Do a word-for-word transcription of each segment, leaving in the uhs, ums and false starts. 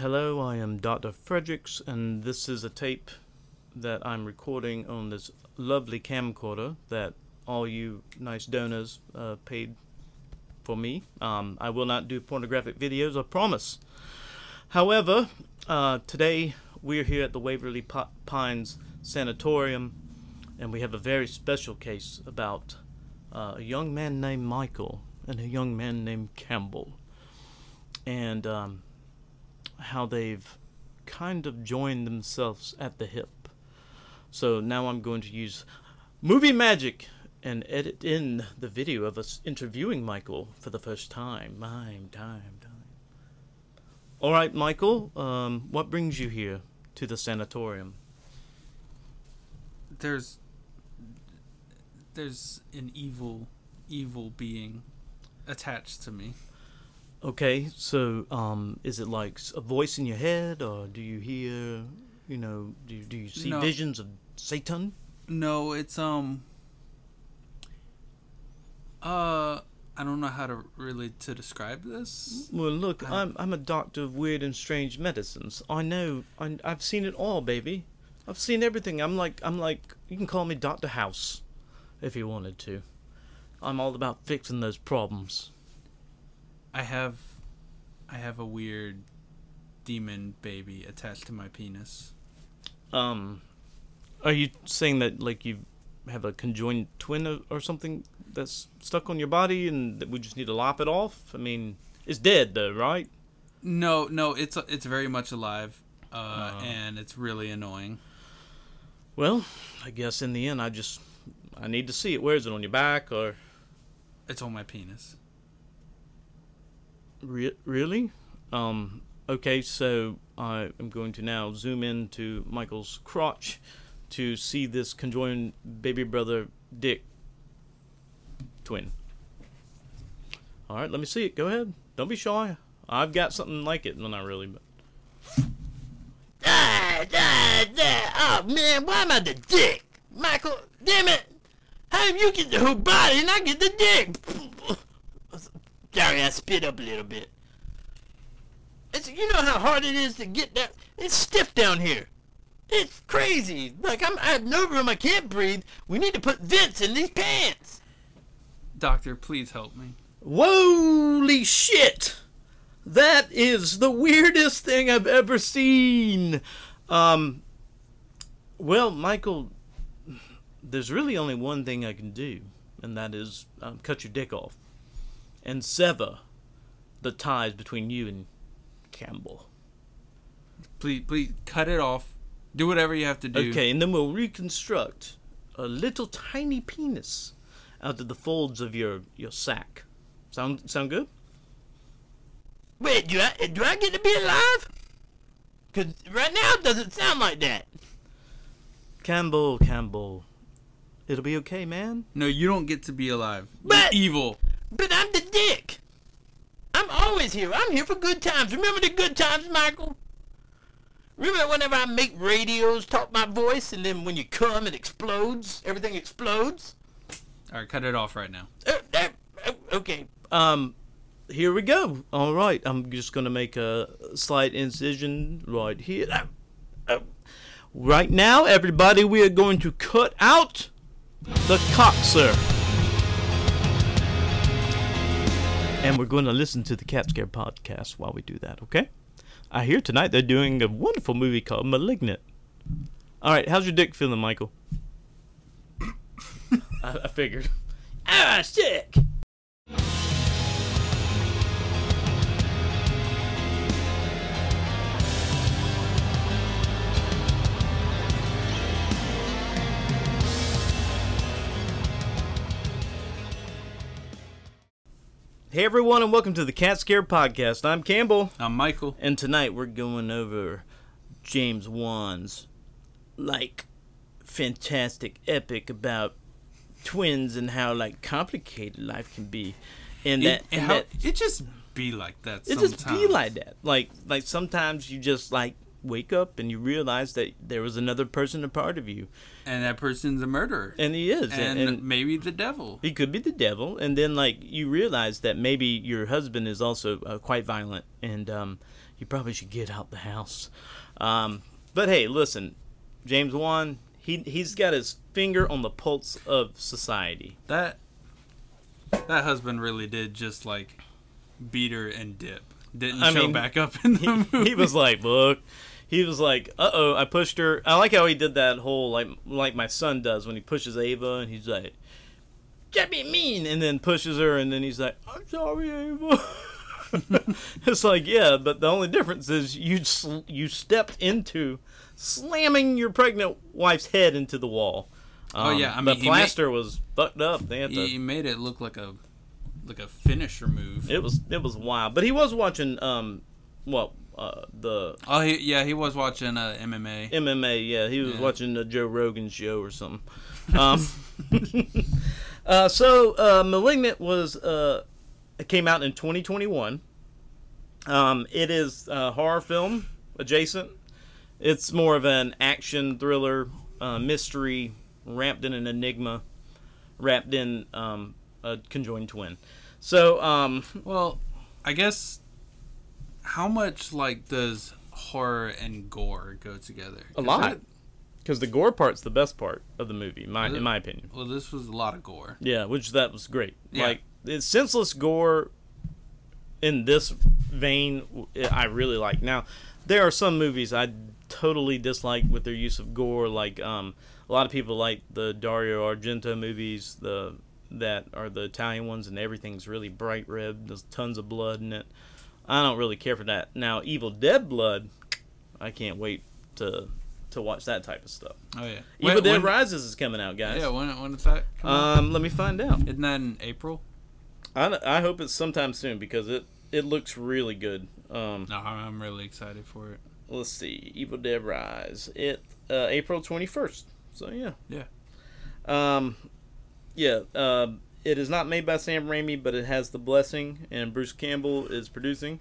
Hello, I am Doctor Fredericks, and this is a tape that I'm recording on this lovely camcorder that all you nice donors uh, paid for me. Um, I will not do pornographic videos, I promise. However, uh, today we're here at the Waverly Pines Sanatorium, and we have a very special case about uh, a young man named Michael and a young man named Campbell. And, um... how they've kind of joined themselves at the hip. So now I'm going to use movie magic and edit in the video of us interviewing Michael for the first time. Time, time, time. All right, Michael, um, what brings you here to the sanatorium? There's, there's an evil, evil being attached to me. Okay, so um, is it like a voice in your head, or do you hear, you know, do you, do you see no. visions of Satan? No, it's, um, uh, I don't know how to really to describe this. Well, look, I'm I'm a doctor of weird and strange medicines. I know, I, I've seen it all, baby. I've seen everything. I'm like, I'm like, you can call me Doctor House, if you wanted to. I'm all about fixing those problems. I have, I have a weird demon baby attached to my penis. Um, are you saying that like you have a conjoined twin or, or something that's stuck on your body and that we just need to lop it off? I mean, it's dead though, right? No, no, it's it's very much alive, uh, uh, and it's really annoying. Well, I guess in the end, I just I need to see it. Where is it, on your back or? It's on my penis. Re- really? Um, okay, so I am going to now zoom in to Michael's crotch to see this conjoined baby brother dick twin. All right, let me see it. Go ahead. Don't be shy. I've got something like it. No, not really, but... Ah, ah, ah. Oh, man, why am I the dick? Michael, damn it. How did you get the whole body and I get the dick? Sorry, I spit up a little bit. It's, you know how hard it is to get that. It's stiff down here. It's crazy. Like, I'm, I have no room. I can't breathe. We need to put vents in these pants. Doctor, please help me. Holy shit. That is the weirdest thing I've ever seen. Um, well, Michael, there's really only one thing I can do, and that is um, cut your dick off. And sever the ties between you and Campbell. Please, please cut it off. Do whatever you have to do. Okay, and then we'll reconstruct a little tiny penis out of the folds of your, your sack. Sound sound good? Wait, do I do I get to be alive? 'Cause right now it doesn't sound like that. Campbell, Campbell, it'll be okay, man. No, you don't get to be alive. But you're evil. But I'm the dick. I'm always here. I'm here for good times. Remember the good times, Michael? Remember whenever I make radios, talk my voice, and then when you come, it explodes. Everything explodes. All right, cut it off right now. Uh, uh, okay. Um, here we go. All right, I'm just going to make a slight incision right here. Uh, uh, right now, everybody, we are going to cut out the coxer. And we're going to listen to the Cat Scare Podcast while we do that, okay? I hear tonight they're doing a wonderful movie called Malignant. All right, how's your dick feeling, Michael? I, I figured. Ah, sick! Hey everyone, and welcome to the Cat Scare Podcast. I'm Campbell. I'm Michael. And tonight we're going over James Wan's, like, fantastic epic about twins and how, like, complicated life can be. And that, it, and how, that it just be like that. It sometimes. just be like that. Like, like sometimes you just like wake up and you realize that there was another person a part of you, and that person's a murderer, and he is, and, and, and maybe the devil. He could be the devil, and then like you realize that maybe your husband is also uh, quite violent, and um, you probably should get out the house. Um, but hey, listen, James Wan, he, he's got his finger on the pulse of society. That that husband really did just, like, beat her and dip. Didn't I show mean, back up in the he, movie. He was like, look. He was like, uh-oh, I pushed her. I like how he did that whole, like, like my son does when he pushes Ava, and he's like, that be mean, and then pushes her, and then he's like, I'm sorry, Ava. It's like, yeah, but the only difference is you sl- you stepped into slamming your pregnant wife's head into the wall. Um, oh, yeah. I mean, the plaster made, was fucked up. They had to, he made it look like a like a finisher move. It was, it was wild. But he was watching, um, well, Uh, the oh he, yeah he was watching uh, M M A M M A yeah he was yeah. watching the Joe Rogan show or something. Um, uh, so uh, Malignant was uh, it came out in twenty twenty-one. Um, it is a horror film adjacent. It's more of an action thriller, uh, mystery wrapped in an enigma, wrapped in um, a conjoined twin. So um, well, I guess. How much, like, does horror and gore go together? A lot. Because the gore part's the best part of the movie, my, in my opinion. Well, this was a lot of gore. Yeah, which that was great. Yeah. Like, it's senseless gore in this vein I really like. Now, there are some movies I totally dislike with their use of gore. Like, um, a lot of people like the Dario Argento movies the that are the Italian ones, and everything's really bright red. There's tons of blood in it. I don't really care for that. Now, Evil Dead Blood, I can't wait to to watch that type of stuff. Oh, yeah. Evil when, Dead when, Rises is coming out, guys. Yeah, when, when is that coming um, out? Let me find out. Isn't that in April? I, I hope it's sometime soon because it, it looks really good. Um, no, I'm really excited for it. Let's see. Evil Dead Rise. It uh, April twenty-first. So, yeah. Yeah. Um, yeah, uh... It is not made by Sam Raimi, but it has the blessing, and Bruce Campbell is producing,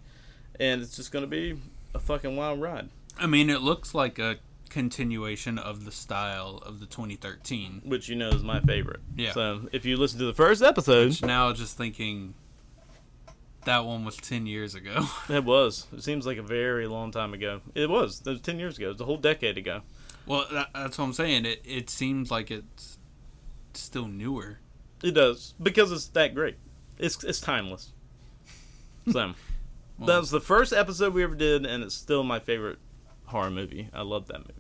and it's just going to be a fucking wild ride. I mean, it looks like a continuation of the style of the twenty thirteen. Which, you know, is my favorite. Yeah. So, if you listen to the first episode... Which now, just thinking, that one was ten years ago. It was. It seems like a very long time ago. It was. It was ten years ago. It was a whole decade ago. Well, that, that's what I'm saying. It, it seems like it's still newer. It does, because it's that great. It's it's timeless. So, well, that was the first episode we ever did, and it's still my favorite horror movie. I love that movie.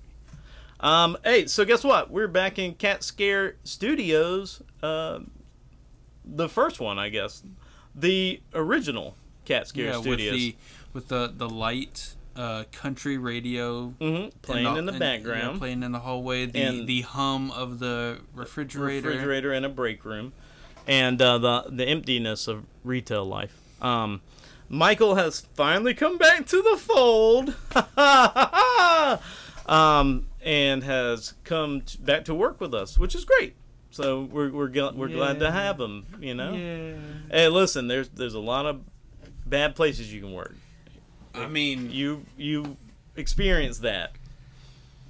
Um, hey, so guess what? We're back in Cat Scare Studios. Uh, the first one, I guess. The original Cat Scare yeah, Studios. With the, with the, the light uh, country radio. Mm-hmm. Playing in the, in the background. And, yeah, playing in the hallway. The, and the hum of the refrigerator. Refrigerator in a break room. And uh, the, the emptiness of retail life. Um, Michael has finally come back to the fold. um, and has come t- back to work with us, which is great. So we're we're, gl- we're yeah. glad to have him, you know? Yeah. Hey, listen, there's there's a lot of bad places you can work. I mean, you you experienced that.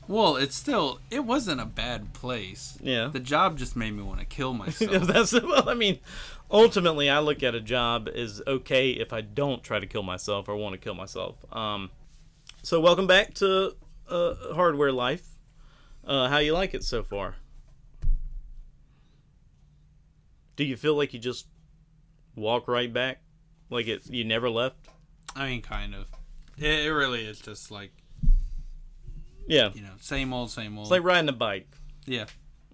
Well, it's still it wasn't a bad place. Yeah, the job just made me want to kill myself. That's well, I mean, ultimately, I look at a job as okay if I don't try to kill myself or want to kill myself. Um, so welcome back to uh, Hardware Life. Uh, how you like it so far? Do you feel like you just walk right back, like it you never left? I mean, kind of. It, it really is just like, yeah, you know, same old, same old. It's like riding a bike. Yeah,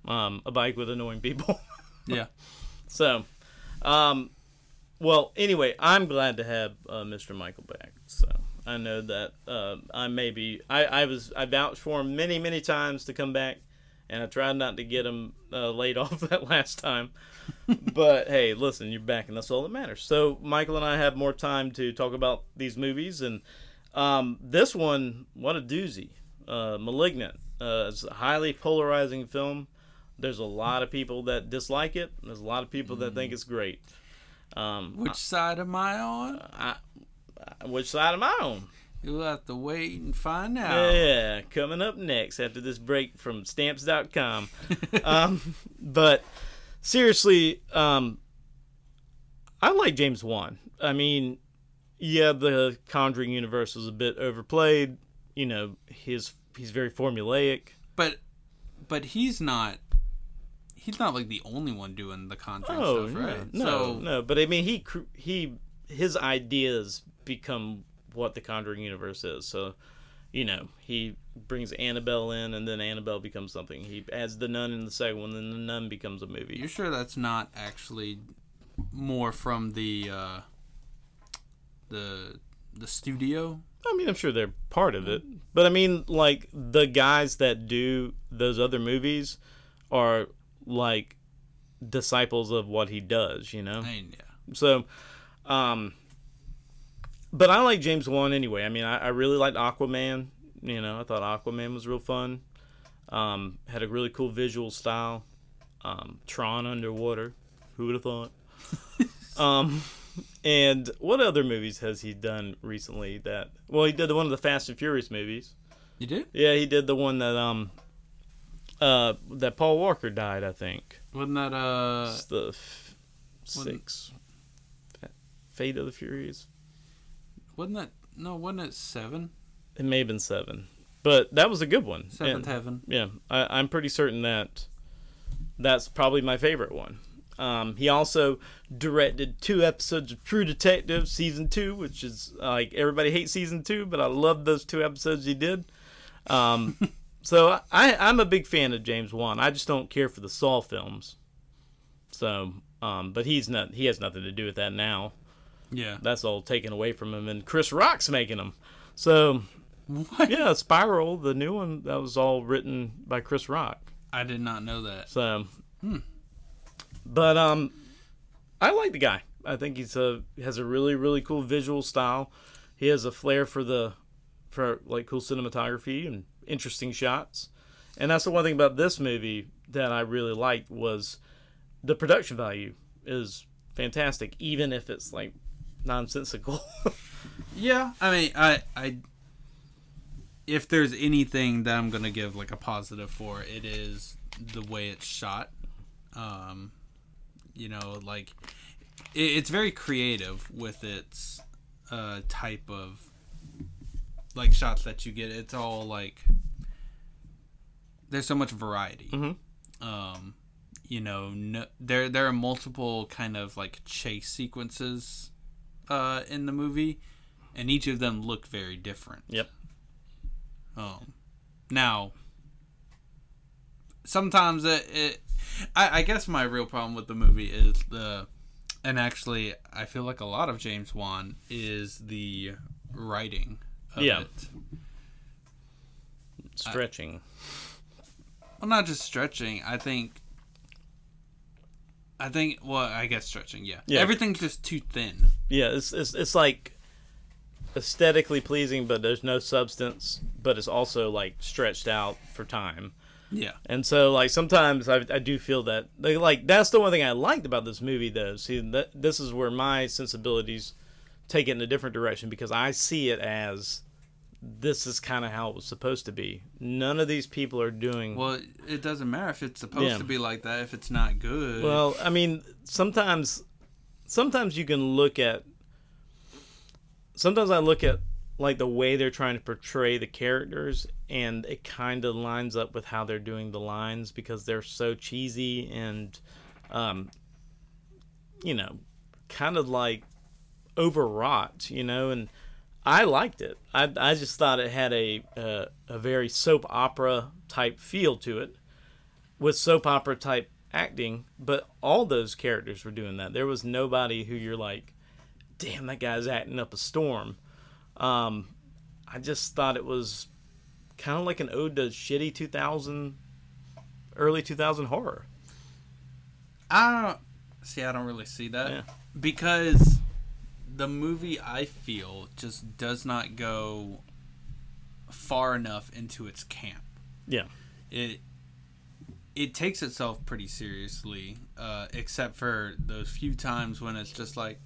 um, a bike with annoying people. Yeah. So, um, well, anyway, I'm glad to have uh, Mister Michael back. So I know that uh, I maybe I I was I vouched for him many many times to come back, and I tried not to get him uh, laid off that last time. But, hey, listen, you're back, and that's all that matters. So, Michael and I have more time to talk about these movies. And um, this one, what a doozy. Uh, Malignant. Uh, it's a highly polarizing film. There's a lot of people that dislike it. There's a lot of people that think it's great. Um, which I, side am I on? I, I, which side am I on? You'll have to wait and find out. Yeah, coming up next after this break from stamps dot com. um, but... Seriously, um, I like James Wan. I mean, yeah, the Conjuring universe was a bit overplayed. You know, his he's very formulaic. But but he's not he's not like the only one doing the Conjuring oh, stuff, right? No, so, no. But I mean, he he his ideas become what the Conjuring universe is. So, you know, he brings Annabelle in, and then Annabelle becomes something. He adds the nun in the second one, and the nun becomes a movie. You're sure that's not actually more from the uh, the the studio? I mean, I'm sure they're part of it. But I mean, like, the guys that do those other movies are, like, disciples of what he does, you know? I mean, yeah. So, um... but I like James Wan anyway. I mean, I, I really liked Aquaman. You know, I thought Aquaman was real fun. Um, had a really cool visual style. Um, Tron underwater. Who would have thought? um, and what other movies has he done recently? That well, he did one of the Fast and Furious movies. You did? Yeah, he did the one that um, uh, that Paul Walker died. I think. Wasn't that uh? It's the f- six. Fate of the Furious. Wasn't that no? Wasn't it seven? It may have been seven, but that was a good one. Seventh and, Heaven. Yeah, I, I'm pretty certain that that's probably my favorite one. Um, he also directed two episodes of True Detective season two, which is uh, like everybody hates season two, but I love those two episodes he did. Um, so I, I'm a big fan of James Wan. I just don't care for the Saw films. So, um, but he's not. He has nothing to do with that now. Yeah, that's all taken away from him, and Chris Rock's making them. So, what? Yeah, Spiral, the new one, that was all written by Chris Rock. I did not know that. So, hmm. but um, I like the guy. I think he's a has a really really cool visual style. He has a flair for the for like cool cinematography and interesting shots. And that's the one thing about this movie that I really liked was the production value is fantastic, even if it's like nonsensical. Yeah, I mean, I, I, if there's anything that I'm gonna give like a positive for, it is the way it's shot. Um, you know, like it, it's very creative with its uh type of like shots that you get. It's all like there's so much variety. Mm-hmm. Um, you know, no, there there are multiple kind of like chase sequences uh in the movie, and each of them look very different. Yep. Um now sometimes it, it I, I guess my real problem with the movie is the and actually I feel like a lot of James Wan is the writing of yeah. it. Stretching. I, well not just stretching, I think I think, well, I guess stretching, yeah. yeah. Everything's just too thin. Yeah, it's, it's it's like aesthetically pleasing, but there's no substance, but it's also, like, stretched out for time. Yeah. And so, like, sometimes I I do feel that, like, like that's the one thing I liked about this movie, though. See, that, this is where my sensibilities take it in a different direction, because I see it as this is kind of how it was supposed to be. None of these people are doing... Well, it doesn't matter if it's supposed yeah. to be like that, if it's not good. Well, I mean, sometimes sometimes you can look at... Sometimes I look at, like, the way they're trying to portray the characters, and it kind of lines up with how they're doing the lines, because they're so cheesy and, um, you know, kind of, like, overwrought, you know, and... I liked it. I I just thought it had a uh, a very soap opera type feel to it, with soap opera type acting. But all those characters were doing that. There was nobody who you're like, damn, that guy's acting up a storm. Um, I just thought it was kind of like an ode to shitty two thousand, early two thousand horror. I don't see. I don't really see that yeah. because. The movie, I feel, just does not go far enough into its camp. Yeah. It it takes itself pretty seriously, uh, except for those few times when it's just like,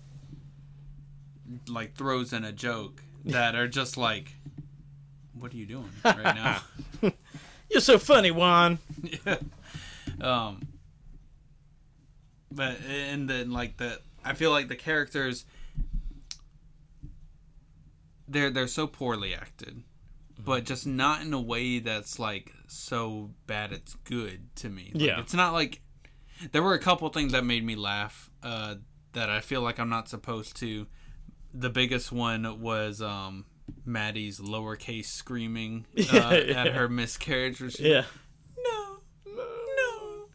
like throws in a joke that are just like, what are you doing right now? You're so funny, Juan. yeah. Um. But, and then like the, I feel like the characters... they're they're so poorly acted, but just not in a way that's like so bad it's good to me. Like, yeah, it's not like there were a couple things that made me laugh uh, that I feel like I'm not supposed to. The biggest one was um, Maddie's lowercase screaming uh, yeah, yeah. at her miscarriage. Where she, yeah. No, no, no,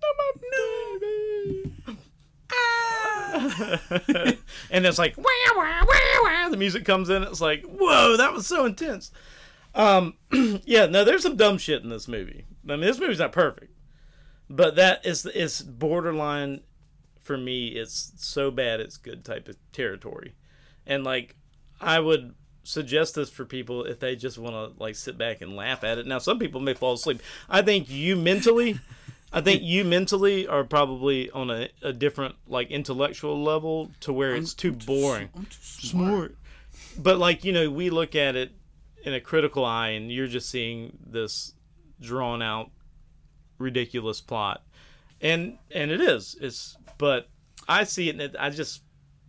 no, baby. Ah. And it's like, wah, wah, wah, wah. The music comes in. It's like, whoa, that was so intense. Um, yeah, no, there's some dumb shit in this movie. I mean, this movie's not perfect, but that is it's borderline for me. It's so bad it's good type of territory. And, like, I would suggest this for people if they just want to, like, sit back and laugh at it. Now, some people may fall asleep. I think you mentally, I think you mentally are probably on a, a different, like, intellectual level to where I'm, it's too I'm boring. Too, I'm too smart. smart. But, like, you know, we look at it in a critical eye, and you're just seeing this drawn-out, ridiculous plot. And and it is. It's but I see it, and it, I just...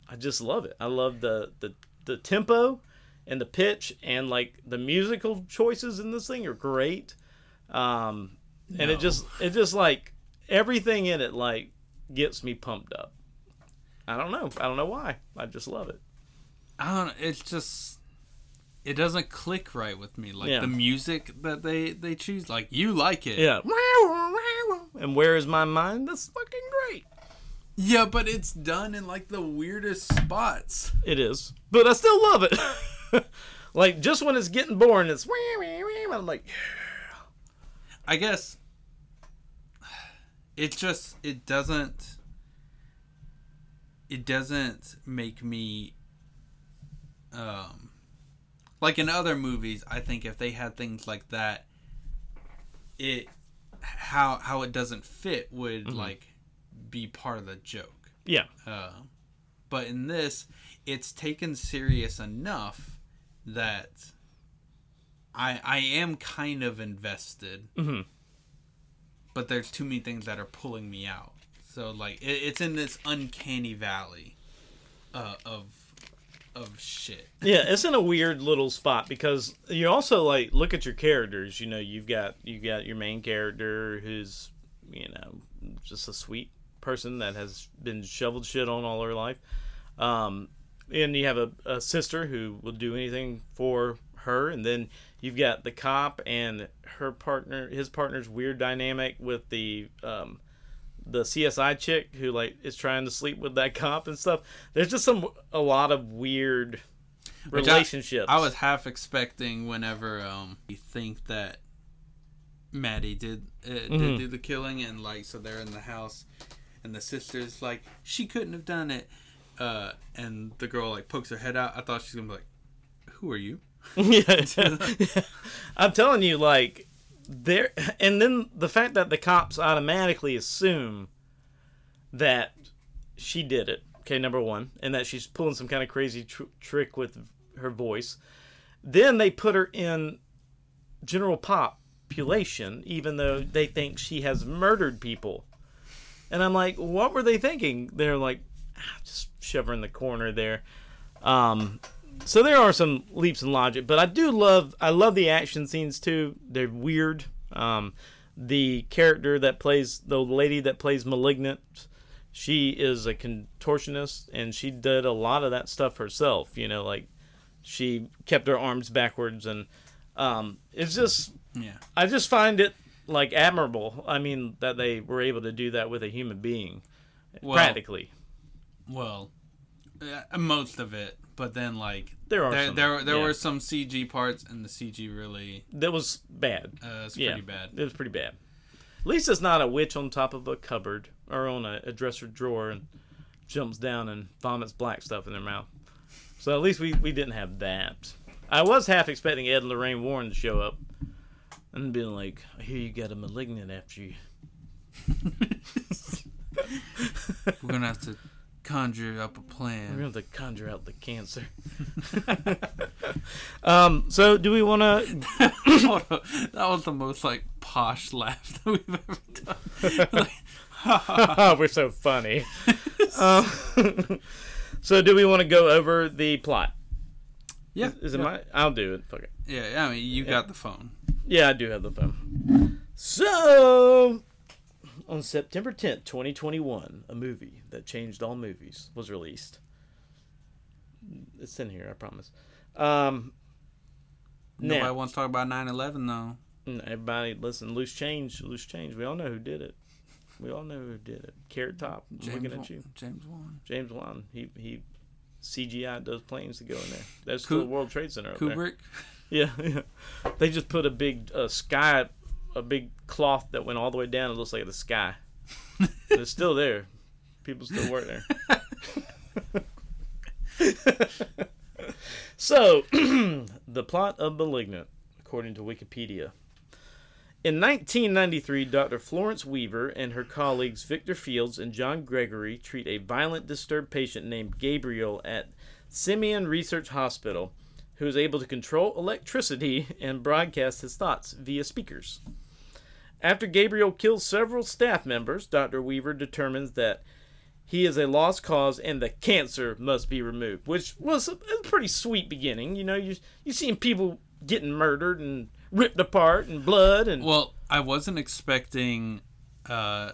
I just love it. I love the, the the tempo and the pitch, and like the musical choices in this thing are great. Um, and no. it just it just like everything in it like gets me pumped up. I don't know. I don't know why. I just love it. I don't know. It's just it doesn't click right with me. Like yeah. the music that they, they choose. Like you like it. Yeah. And Where Is My Mind? That's fucking great. Yeah, but it's done in, like, the weirdest spots. It is. But I still love it. Like, just when it's getting boring, it's... I'm like... I guess... It just... It doesn't... It doesn't make me... Um, like, in other movies, I think if they had things like that, it... How, how it doesn't fit would, mm-hmm. like... be part of the joke. Yeah. Uh, but in this, it's taken serious enough that I I am kind of invested. Mm-hmm. But there's too many things that are pulling me out. So like it, it's in this uncanny valley uh, of of shit. Yeah, it's in a weird little spot because you also like look at your characters. You know, you've got you've got your main character who's you know just a sweet. person that has been shoveled shit on all her life, um, and you have a, a sister who will do anything for her, and then you've got the cop and her partner, his partner's weird dynamic with the um, the C S I chick who like is trying to sleep with that cop and stuff. There's just some a lot of weird Which relationships. I, I was half expecting whenever um, you think that Maddie did uh, mm-hmm. did do the killing, and like so they're in the house. And the sister's like, she couldn't have done it. Uh, and the girl, like, pokes her head out. I thought she was going to be like, who are you? yeah, yeah. I'm telling you, like, there. And then the fact that the cops automatically assume that she did it, okay, number one, and that she's pulling some kind of crazy tr- trick with her voice. Then they put her in general population, even though they think she has murdered people. And I'm like, what were they thinking? They're like, ah, just shove her in the corner there. Um, so there are some leaps in logic, but I do love, I love the action scenes too. They're weird. Um, the character that plays the lady that plays Malignant, she is a contortionist, and she did a lot of that stuff herself. You know, like she kept her arms backwards, and um, it's just, yeah, I just find it. Like admirable, I mean that they were able to do that with a human being, well, practically. Well, uh, most of it, but then like there are there some, there, there yeah. were some C G parts, and the C G really that was bad. Uh, it's yeah, pretty bad. It was pretty bad. At least it's not a witch on top of a cupboard or on a, a dresser drawer and jumps down and vomits black stuff in their mouth. So at least we we didn't have that. I was half expecting Ed and Lorraine Warren to show up. And being like, I hear you got a malignant after you. We're going to have to conjure up a plan. We're going to have to conjure out the cancer. um, so do we want to... That was the most, like, posh laugh that we've ever done. Like, oh, we're so funny. um, so do we want to go over the plot? Yeah. Is, is it yeah. my? I'll do it. Fuck it. Yeah, I mean, you yeah. got the phone. Yeah, I do have the phone. So, on September tenth, twenty twenty-one, a movie that changed all movies was released. It's in here, I promise. Um, Nobody now, wants to talk about nine eleven, though. Everybody, listen, loose change, loose change. We all know who did it. We all know who did it. Carrot Top, I'm James looking at you. James Wan. James Wan. He he C G I'd those planes to go in there. That's still the World Trade Center up there. Kubrick. Yeah, yeah. They just put a big uh, sky, a big cloth that went all the way down. It looks like the sky. It's still there. People still work there. So, the plot of Malignant, according to Wikipedia. In nineteen ninety-three, Doctor Florence Weaver and her colleagues Victor Fields and John Gregory treat a violent, disturbed patient named Gabriel at Simeon Research Hospital, who is able to control electricity and broadcast his thoughts via speakers. After Gabriel kills several staff members, Doctor Weaver determines that he is a lost cause and the cancer must be removed, which was a pretty sweet beginning. You know, you you seeing people getting murdered and ripped apart and blood and... Well, I wasn't expecting uh,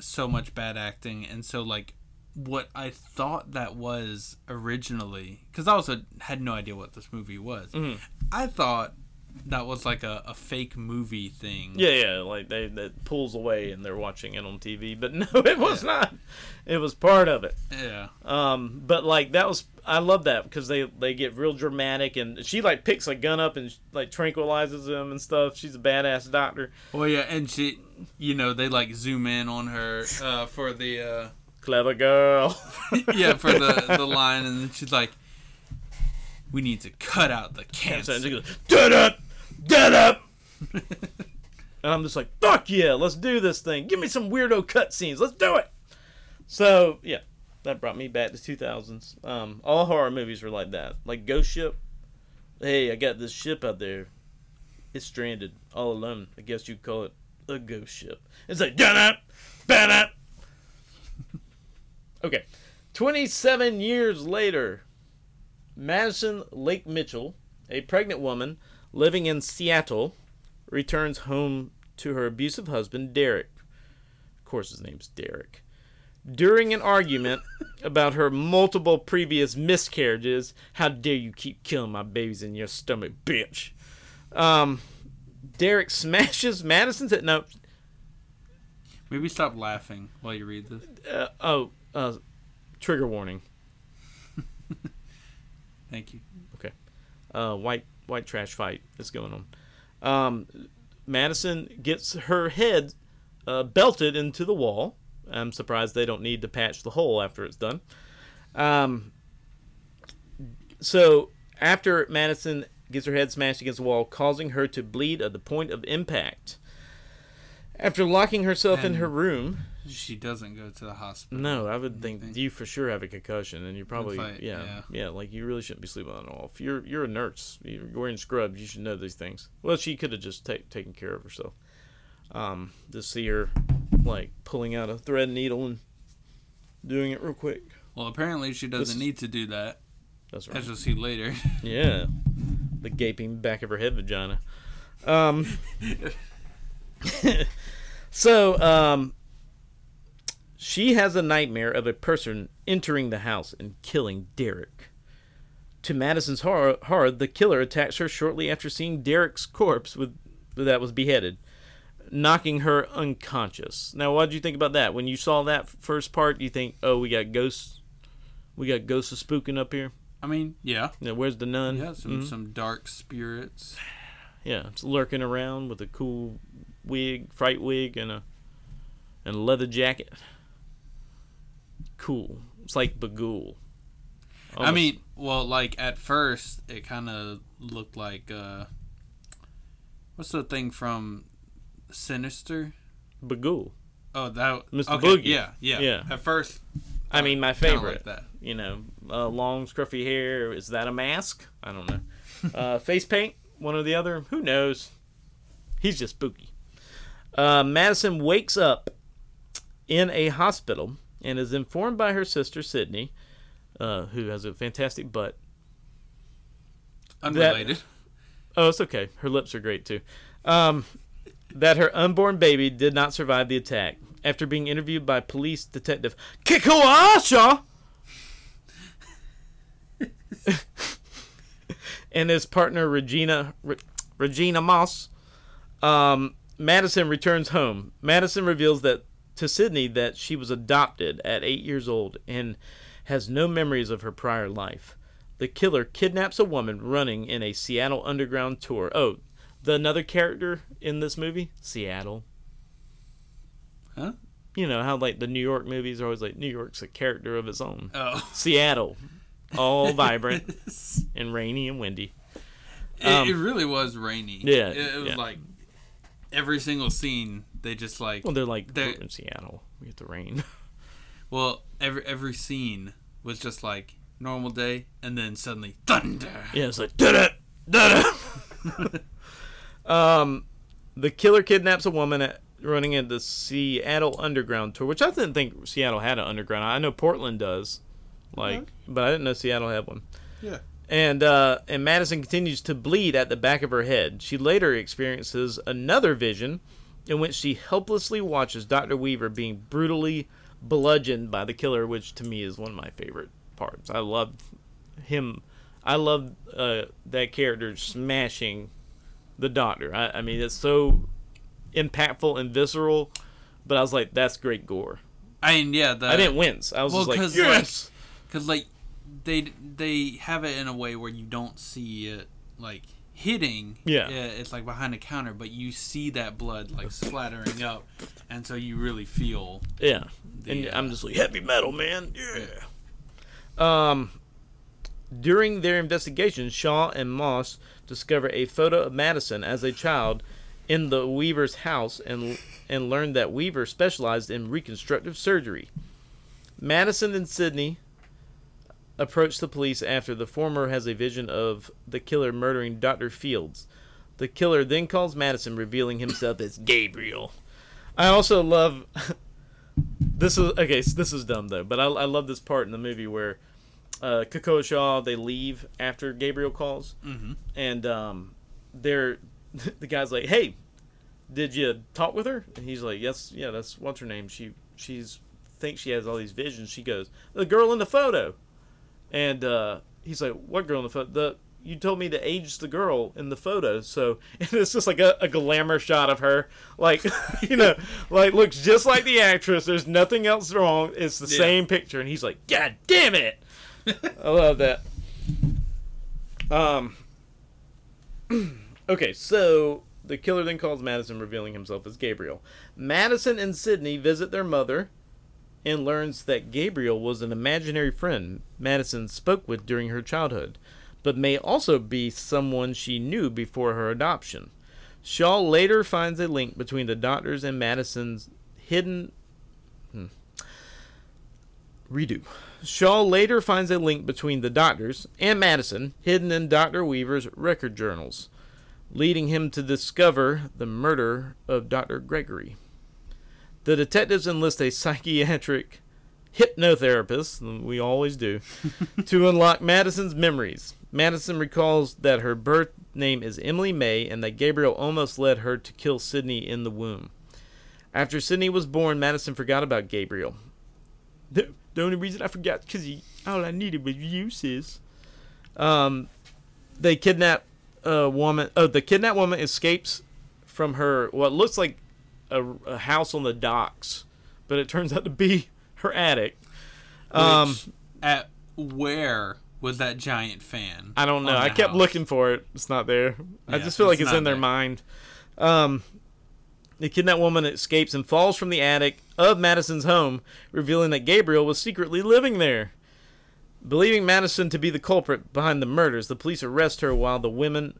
so much bad acting, and so, like, what I thought that was originally... Because I also had no idea what this movie was. Mm-hmm. I thought that was, like, a, a fake movie thing. Yeah, yeah, like, they that pulls away and they're watching it on T V. But no, it was yeah. not. It was part of it. Yeah. Um, but, like, that was... I love that because they, they get real dramatic, and she, like, picks a gun up and, like, tranquilizes him and stuff. She's a badass doctor. Well, yeah, and she... You know, they, like, zoom in on her uh, for the... Uh... Clever girl. yeah, for the, the line, and then she's like, "We need to cut out the cancer." And she goes, "Dead up, dead up." And I'm just like, "Fuck yeah, let's do this thing. Give me some weirdo cutscenes. Let's do it." So yeah, that brought me back to two thousands. Um, all horror movies were like that, like Ghost Ship. Hey, I got this ship out there. It's stranded, all alone. I guess you'd call it a ghost ship. It's like dead up, dead up. Okay, twenty-seven years later, Madison Lake Mitchell, a pregnant woman living in Seattle, returns home to her abusive husband, Derek. Of course, his name's Derek. During an argument about her multiple previous miscarriages, "How dare you keep killing my babies in your stomach, bitch?" Um, Derek smashes Madison's head. No. Maybe stop laughing while you read this. Uh, oh. Uh, trigger warning. Thank you. Okay. Uh, white white trash fight is going on. Um, Madison gets her head uh, belted into the wall. I'm surprised they don't need to patch the hole after it's done. Um, so after Madison gets her head smashed against the wall, causing her to bleed at the point of impact. After locking herself and in her room... She doesn't go to the hospital. No, I would think, think you for sure have a concussion, and you're probably like, yeah, yeah, yeah, like you really shouldn't be sleeping on it all. If you're you're a nurse, you're wearing scrubs, you should know these things. Well, she could have just take, taken care of herself. Um, to see her like pulling out a thread needle and doing it real quick. Well, apparently she doesn't this, need to do that. That's right. As you'll see later. Yeah, the gaping back of her head vagina. Um. so um. She has a nightmare of a person entering the house and killing Derek. To Madison's horror, horror the killer attacks her shortly after seeing Derek's corpse with, that was beheaded, knocking her unconscious. Now, what did you think about that? When you saw that first part, you think, "Oh, we got ghosts. We got ghosts of spooking up here." I mean, yeah. Now, where's the nun? Yeah, some mm-hmm. some dark spirits. Yeah, it's lurking around with a cool wig, fright wig, and a and a leather jacket. Cool. It's like Bughuul. I mean, well, like at first, it kind of looked like uh, what's the thing from Sinister? Bughuul. Oh, that Mister Okay, Boogie. Yeah, yeah, yeah. At first, I, I mean, my favorite. Like that. You know, uh, long scruffy hair. Is that a mask? I don't know. uh, face paint, one or the other. Who knows? He's just spooky. Uh, Madison wakes up in a hospital and is informed by her sister, Sydney, uh, who has a fantastic butt. Unrelated. That, oh, it's okay. Her lips are great, too. Um, that her unborn baby did not survive the attack. After being interviewed by police detective Kikuasha and his partner Regina Re, Regina Moss, um, Madison returns home. Madison reveals that to Sydney that she was adopted at eight years old and has no memories of her prior life. The killer kidnaps a woman running in a Seattle Underground tour. Oh, the another character in this movie? Seattle. Huh? You know how like the New York movies are always like New York's a character of its own. Oh. Seattle. All vibrant and rainy and windy. Um, it, it really was rainy. Yeah. It, it was yeah. like every single scene they just like Well they're like they're, we're in Seattle. We get the rain. Well, every every scene was just like normal day, and then suddenly thunder. Yeah, it's like da da da. Um, the killer kidnaps a woman at, running at the Seattle Underground tour, which I didn't think Seattle had an underground. I know Portland does, like, mm-hmm. but I didn't know Seattle had one. Yeah. And uh, and Madison continues to bleed at the back of her head. She later experiences another vision, in which she helplessly watches Doctor Weaver being brutally bludgeoned by the killer, which to me is one of my favorite parts. I love him. I love uh, that character smashing the doctor. I, I mean, it's so impactful and visceral. But I was like, that's great gore. I mean, yeah, the, I didn't wince. I was well, just like, yes, because like, like they they have it in a way where you don't see it like hitting. Yeah, it's like behind the counter, but you see that blood like splattering up, and so you really feel. Yeah, the, and uh, I'm just like heavy metal, man. Yeah. yeah. Um, during their investigation, Shaw and Moss discover a photo of Madison as a child in the Weaver's house and and learn that Weaver specialized in reconstructive surgery. Madison and Sydney approach the police after the former has a vision of the killer murdering Doctor Fields. The killer then calls Madison, revealing himself as Gabriel. I also love... This is okay. So this is dumb though, but I, I love this part in the movie where uh, Coco Shaw they leave after Gabriel calls, mm-hmm. and um, they're the guy's like, "Hey, did you talk with her?" And he's like, "Yes, yeah, that's what's her name. She she's thinks she has all these visions." She goes, "The girl in the photo," and uh, he's like, "What girl in the photo? The you told me to age the girl in the photo." So and it's just like a, a glamour shot of her. Like, you know, like looks just like the actress. There's nothing else wrong. It's the yeah. same picture. And he's like, God damn it. I love that. Um, okay. So the killer then calls Madison, revealing himself as Gabriel. Madison and Sydney visit their mother and learns that Gabriel was an imaginary friend Madison spoke with during her childhood, but may also be someone she knew before her adoption. Shaw later finds a link between the doctors and Madison's hidden... Hmm. Redo. Shaw later finds a link between the doctors and Madison hidden in Doctor Weaver's record journals, leading him to discover the murder of Doctor Gregory. The detectives enlist a psychiatric hypnotherapist, we always do, to unlock Madison's memories. Madison recalls that her birth name is Emily May and that Gabriel almost led her to kill Sydney in the womb. After Sydney was born, Madison forgot about Gabriel. The, the only reason I forgot because all I needed was you, sis. Um, they kidnap a woman. Oh, the kidnapped woman escapes from her what looks like a, a house on the docks, but it turns out to be her attic. Um, Which, at where... was that giant fan? I don't know. I kept house. looking for it. It's not there. Yeah, I just feel like it's, it's in there. their mind. Um, the kidnapped woman escapes and falls from the attic of Madison's home, revealing that Gabriel was secretly living there. Believing Madison to be the culprit behind the murders, the police arrest her while the women,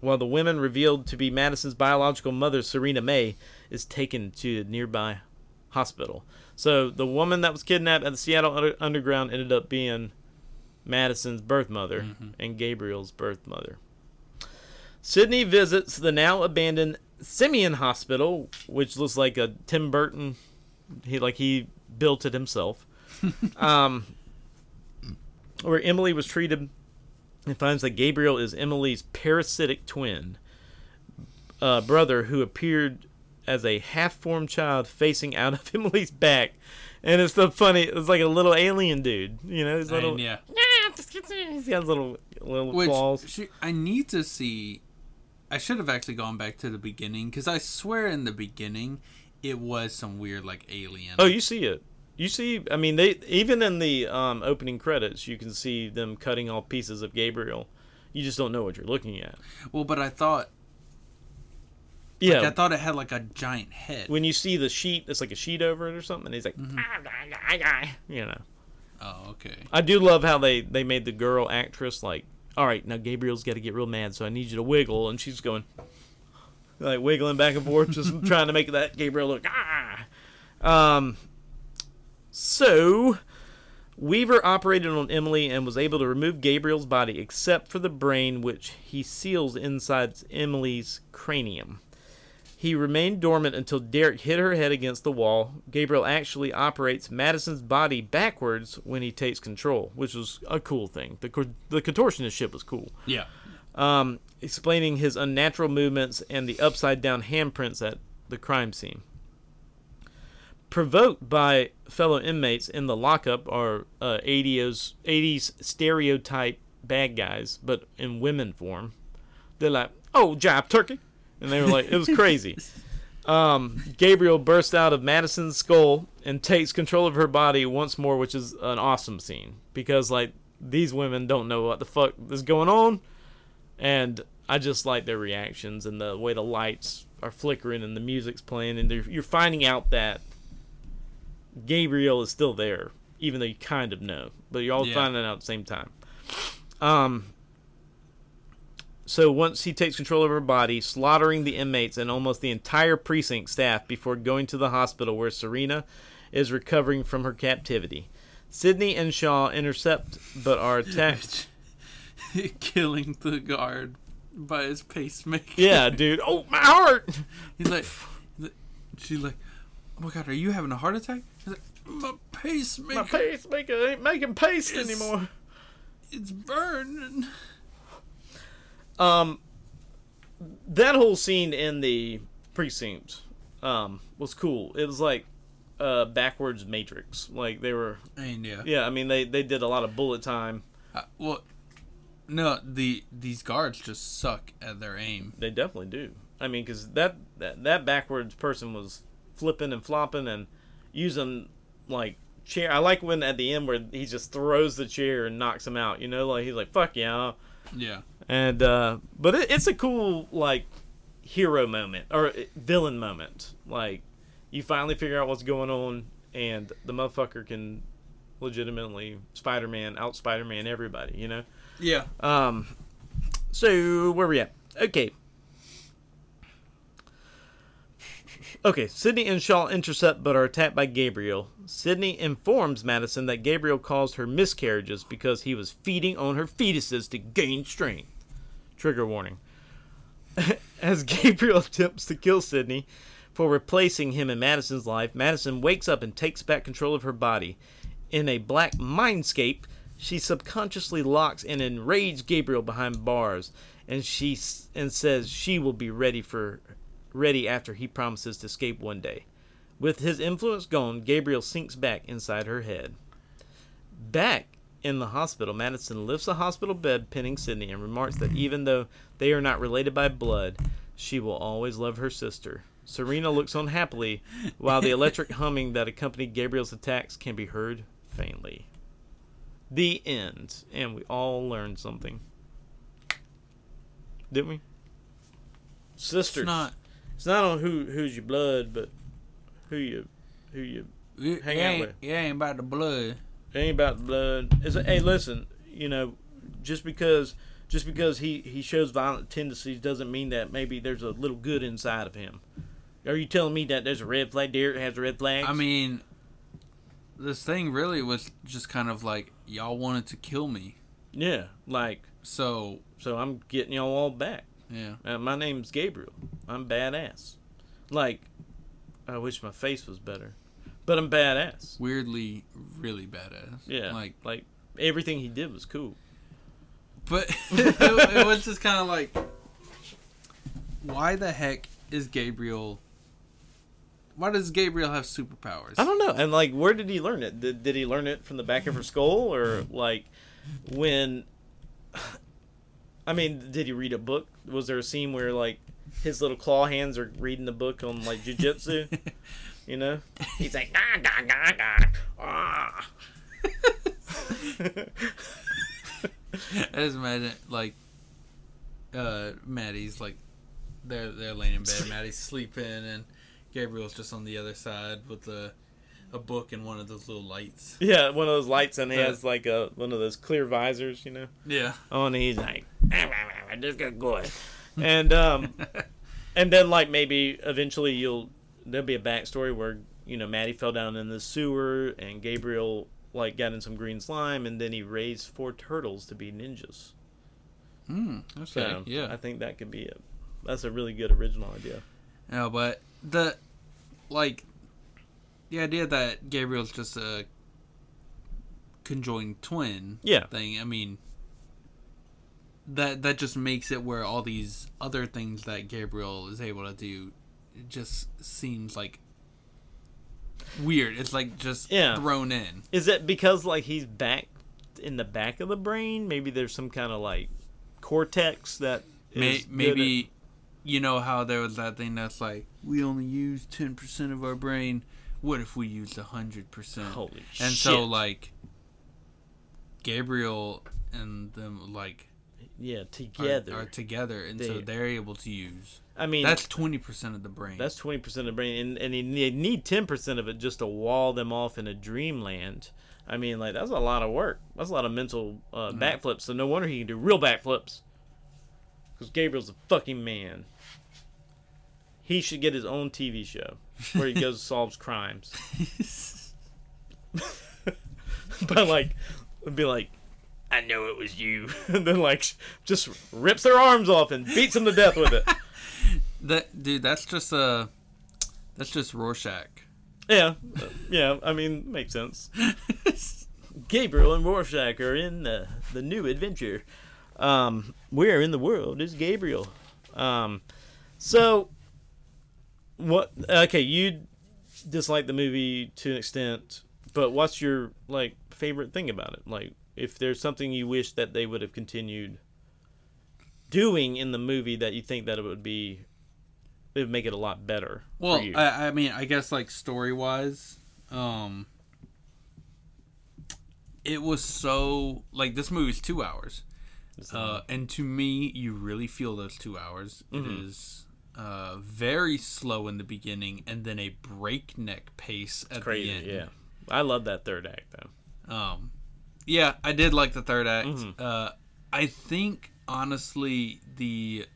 while the women revealed to be Madison's biological mother, Serena May, is taken to a nearby hospital. So the woman that was kidnapped at the Seattle Underground ended up being Madison's birth mother mm-hmm. and Gabriel's birth mother. Sydney visits the now abandoned Simeon Hospital, which looks like a Tim Burton. He like he built it himself, um, where Emily was treated and finds that Gabriel is Emily's parasitic twin uh, brother who appeared as a half-formed child facing out of Emily's back. And it's so funny. It's like a little alien dude, you know. His little, and yeah, he's got little little Which claws. She, I need to see. I should have actually gone back to the beginning because I swear in the beginning it was some weird like alien. Oh, you see it. You see. I mean, they even in the um, opening credits, you can see them cutting off pieces of Gabriel. You just don't know what you're looking at. Well, but I thought. Yeah, like I thought it had like a giant head. When you see the sheet, it's like a sheet over it or something. And he's like, mm-hmm. ah, ah, ah, you know. Oh, okay. I do love how they, they made the girl actress like, all right, now Gabriel's got to get real mad, so I need you to wiggle, and she's going like wiggling back and forth, just trying to make that Gabriel look. Ah. Um. So, Weaver operated on Emily and was able to remove Gabriel's body except for the brain, which he seals inside Emily's cranium. He remained dormant until Derek hit her head against the wall. Gabriel actually operates Madison's body backwards when he takes control, which was a cool thing. The co- the contortionist shit was cool. Yeah. Um, explaining his unnatural movements and the upside-down handprints at the crime scene. Provoked by fellow inmates in the lockup are uh, eighties, eighties stereotype bad guys, but in women form. They're like, oh, jive turkey. And they were like, it was crazy. Um, Gabriel bursts out of Madison's skull and takes control of her body once more, which is an awesome scene. Because, like, these women don't know what the fuck is going on. And I just like their reactions and the way the lights are flickering and the music's playing. And you're finding out that Gabriel is still there, even though you kind of know. But you're all yeah. finding out at the same time. Um... So once he takes control of her body, slaughtering the inmates and almost the entire precinct staff before going to the hospital where Serena is recovering from her captivity. Sydney and Shaw intercept but are attacked. Killing the guard by his pacemaker. Yeah, dude. Oh, my heart! He's like, she's like, oh my god, are you having a heart attack? He's like, my pacemaker. My pacemaker ain't making paste it's, anymore. It's burning. Um, that whole scene in the precinct, um, was cool. It was like, uh, backwards Matrix. Like they were, and yeah, yeah. I mean, they, they did a lot of bullet time. Uh, well, no, the these guards just suck at their aim. They definitely do. I mean, because that, that that backwards person was flipping and flopping and using like chair. I like when at the end where he just throws the chair and knocks him out. You know, like he's like, "Fuck yeah." Yeah. And uh, but it, it's a cool like hero moment or villain moment. Like you finally figure out what's going on, and the motherfucker can legitimately Spider-Man out Spider-Man everybody. You know? Yeah. Um. So where we at? Okay. Okay. Sydney and Shaw intercept, but are attacked by Gabriel. Sydney informs Madison that Gabriel caused her miscarriages because he was feeding on her fetuses to gain strength. Trigger warning. As Gabriel attempts to kill Sydney for replacing him in Madison's life, Madison wakes up and takes back control of her body. In a black mindscape, she subconsciously locks an enraged Gabriel behind bars, and she and says she will be ready for ready after he promises to escape one day. With his influence gone, Gabriel sinks back inside her head. Back in the hospital, Madison lifts a hospital bed, pinning Sydney, and remarks that even though they are not related by blood, she will always love her sister. Serena looks on happily, while the electric humming that accompanied Gabriel's attacks can be heard faintly. The end. And we all learned something. Didn't we? Sisters. It's not, it's not on who who's your blood, but... Who you, who you it, hang out with? It ain't about the blood. It ain't about the blood. It's a, hey, listen, you know, just because just because he, he shows violent tendencies doesn't mean that maybe there's a little good inside of him. Are you telling me that there's a red flag? Derek has a red flag. I mean, this thing really was just kind of like y'all wanted to kill me. Yeah, like so. So I'm getting y'all all back. Yeah. Uh, my name's Gabriel. I'm badass. Like. I wish my face was better, but I'm badass. Weirdly, really badass. Yeah, like like everything he did was cool. But it, it was just kind of like, why the heck is Gabriel... Why does Gabriel have superpowers? I don't know. And, like, where did he learn it? Did, did he learn it from the back of her skull? Or, like, when... I mean, did he read a book? Was there a scene where, like, his little claw hands are reading the book on, like, jiu-jitsu? You know? He's like, ah, gah, gah, gah, ah. I just imagine, like, uh, Maddie's, like, they're, they're laying in bed. Maddie's sleeping, and Gabriel's just on the other side with a, a book and one of those little lights. Yeah, one of those lights, and he uh, has like a one of those clear visors, you know. Yeah. Oh, and he's like, I just got going, and um, and then like maybe eventually you'll there'll be a backstory where you know Maddie fell down in the sewer and Gabriel like got in some green slime and then he raised four turtles to be ninjas. Hmm. Okay. So, yeah. I think that could be it. That's a really good original idea. No, but the. Like, the idea that Gabriel's just a conjoined twin yeah. thing, I mean, that that just makes it where all these other things that Gabriel is able to do it just seems, like, weird. It's, like, just yeah. thrown in. Is it because, like, he's back in the back of the brain? Maybe there's some kind of, like, cortex that is... May- maybe... At- You know how there was that thing that's like, we only use ten percent of our brain. What if we used one hundred percent? Holy and shit. And so, like, Gabriel and them, like... Yeah, together. Are, are together, and they, so they're able to use... I mean... That's twenty percent of the brain. That's twenty percent of the brain, and, and they need ten percent of it just to wall them off in a dreamland. I mean, like, that's a lot of work. That's a lot of mental uh, mm-hmm. backflips, so no wonder he can do real backflips. Because Gabriel's a fucking man. He should get his own T V show where he goes and solves crimes. But, like, it'd be like, I know it was you. And then, like, just rips their arms off and beats them to death with it. That Dude, that's just, uh, that's just Rorschach. Yeah. Uh, yeah, I mean, makes sense. Gabriel and Rorschach are in the, the new adventure. Um, where in the world is Gabriel? Um... So, what? Okay, you dislike the movie to an extent, but what's your like favorite thing about it? Like, if there's something you wish that they would have continued doing in the movie that you think that it would be, it would make it a lot better. Well, for you. I, I mean, I guess like story wise, um, it was so like this movie's two hours, uh, and to me, you really feel those two hours. Mm-hmm. It is. Uh, very slow in the beginning, and then a breakneck pace at crazy, the end. Yeah, I love that third act though. Um, yeah, I did like the third act. Mm-hmm. Uh, I think honestly, the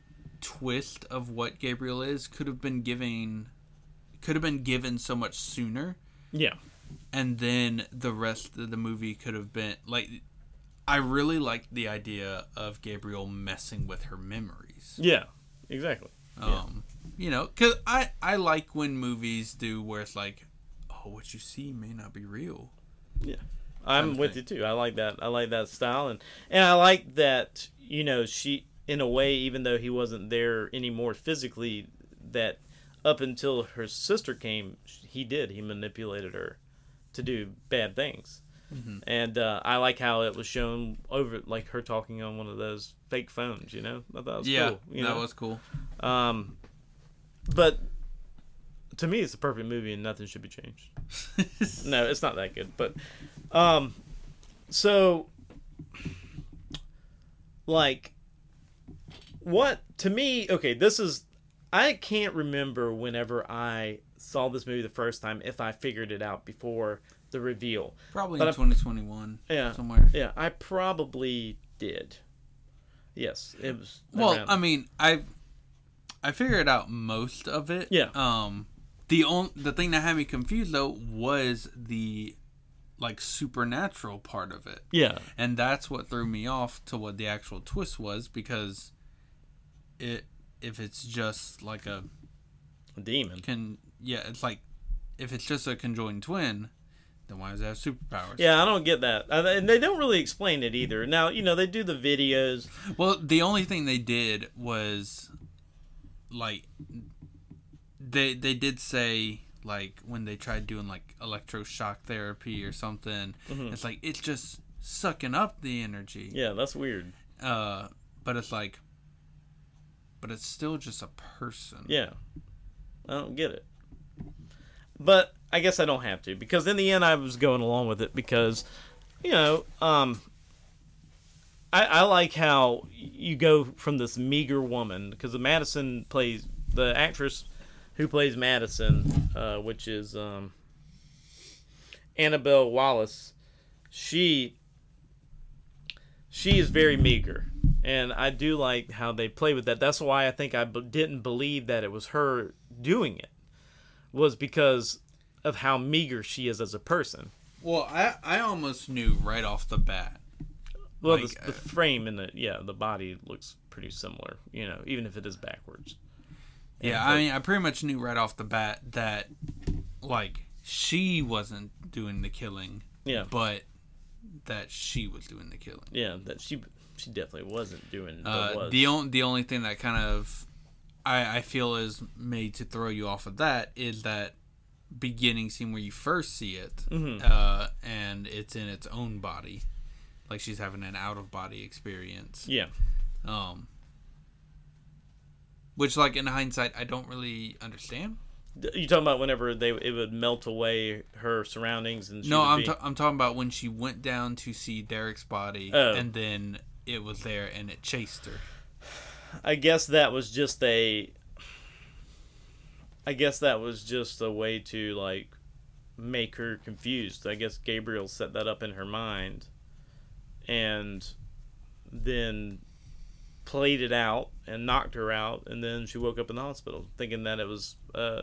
twist of what Gabriel is could have been given, could have been given so much sooner. Yeah, and then the rest of the movie could have been like. I really liked the idea of Gabriel messing with her memories. Yeah, exactly. Yeah. Um, you know, because I, I like when movies do where it's like, oh, what you see may not be real. Yeah, I'm with you too. I like that. I like that style, and and I like that you know she in a way, even though he wasn't there anymore physically, that up until her sister came, he did. He manipulated her to do bad things, mm-hmm. and uh, I like how it was shown over like her talking on one of those fake phones. You know, I thought it was yeah, cool, you that know? was cool. Um, but to me, it's a perfect movie and nothing should be changed. No, it's not that good, but, um, so like what to me, okay, this is, I can't remember whenever I saw this movie the first time, if I figured it out before the reveal, probably but in twenty twenty-one yeah, somewhere. Yeah. I probably did. Yes. It was. Well, around. I mean, I've, I figured out most of it. Yeah. Um, the on, the thing that had me confused though was the like supernatural part of it. Yeah. And that's what threw me off to what the actual twist was because it if it's just like a, a demon. Can yeah, it's like if it's just a conjoined twin, Then why does it have superpowers? Yeah, I don't get that. And they don't really explain it either. Now, you know, they do the videos. Well, the only thing they did was, like, they they did say, like, when they tried doing, like, electroshock therapy or something, mm-hmm. it's like, it's just sucking up the energy. Yeah, that's weird. Uh, but it's like, but it's still just a person. Yeah. I don't get it. But I guess I don't have to, because in the end I was going along with it because, you know, um, I, I like how you go from this meager woman, because the Madison plays, the actress who plays Madison, uh, which is um, Annabelle Wallace, she she is very meager. And I do like how they play with that. That's why I think I b- didn't believe that it was her doing it, was because of how meager she is as a person. Well, I, I almost knew right off the bat. Well, like, the, the frame and the yeah the body looks pretty similar, you know, even if it is backwards. And yeah, I mean, I pretty much knew right off the bat that, like, she wasn't doing the killing. Yeah. But that she was doing the killing. Yeah, that she she definitely wasn't doing. Uh, was. The only the only thing that kind of I, I feel is made to throw you off of that is that beginning scene where you first see it, mm-hmm. uh, and it's in its own body, like she's having an out of body experience. Yeah. Um. Which, like, in hindsight, I don't really understand. You talking about whenever they it would melt away her surroundings and she no, would I'm be... t- I'm talking about when she went down to see Derek's body, oh. and then it was there and it chased her. I guess that was just a. I guess that was just a way to, like, make her confused. I guess Gabriel set that up in her mind, and then played it out and knocked her out, and then she woke up in the hospital thinking that it was uh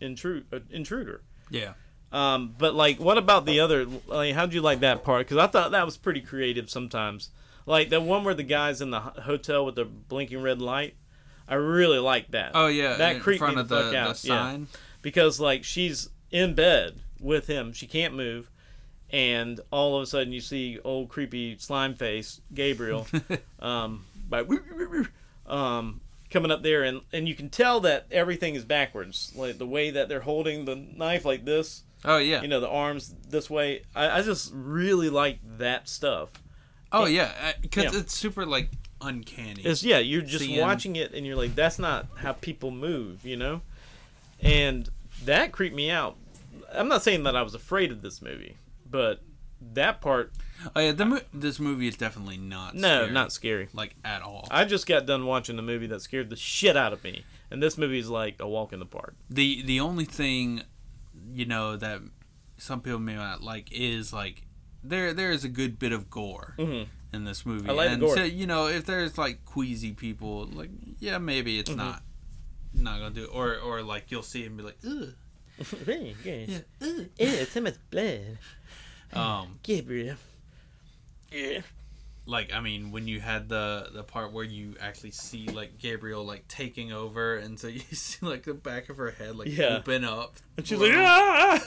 intrude uh, intruder. Yeah. Um. But, like, what about the other? Like, how'd you like that part? Because I thought that was pretty creative sometimes. Like the one where the guy's in the hotel with the blinking red light. I really like that. Oh yeah, that creeped me the fuck out. The sign. Yeah. Because, like, she's in bed with him, she can't move. And all of a sudden, you see old creepy slime face Gabriel, um, by um, coming up there, and, and you can tell that everything is backwards, like the way that they're holding the knife like this. Oh yeah, you know, the arms this way. I, I just really like that stuff. Oh and, yeah, because yeah. it's super, like, uncanny. It's, yeah, you're just seeing... watching it, and you're like, that's not how people move, you know. And that creeped me out. I'm not saying that I was afraid of this movie. But that part... Oh, yeah, the mo- this movie is definitely not No, scary, not scary. Like, at all. I just got done watching a movie that scared the shit out of me. And this movie is like a walk in the park. The the only thing, you know, that some people may not like is, like, there there is a good bit of gore mm-hmm. in this movie. I like and the gore. So, you know, if there's, like, queasy people, like, yeah, maybe it's mm-hmm. not not going to do it. Or, or, like, you'll see it and be like, ugh. Very good. Yeah. Ugh, it's so much blood. Um, Gabriel. Yeah. Like, I mean, when you had the, the part where you actually see, like, Gabriel, like, taking over, and so you see, like, the back of her head, like, yeah. open up. And she's like, ah!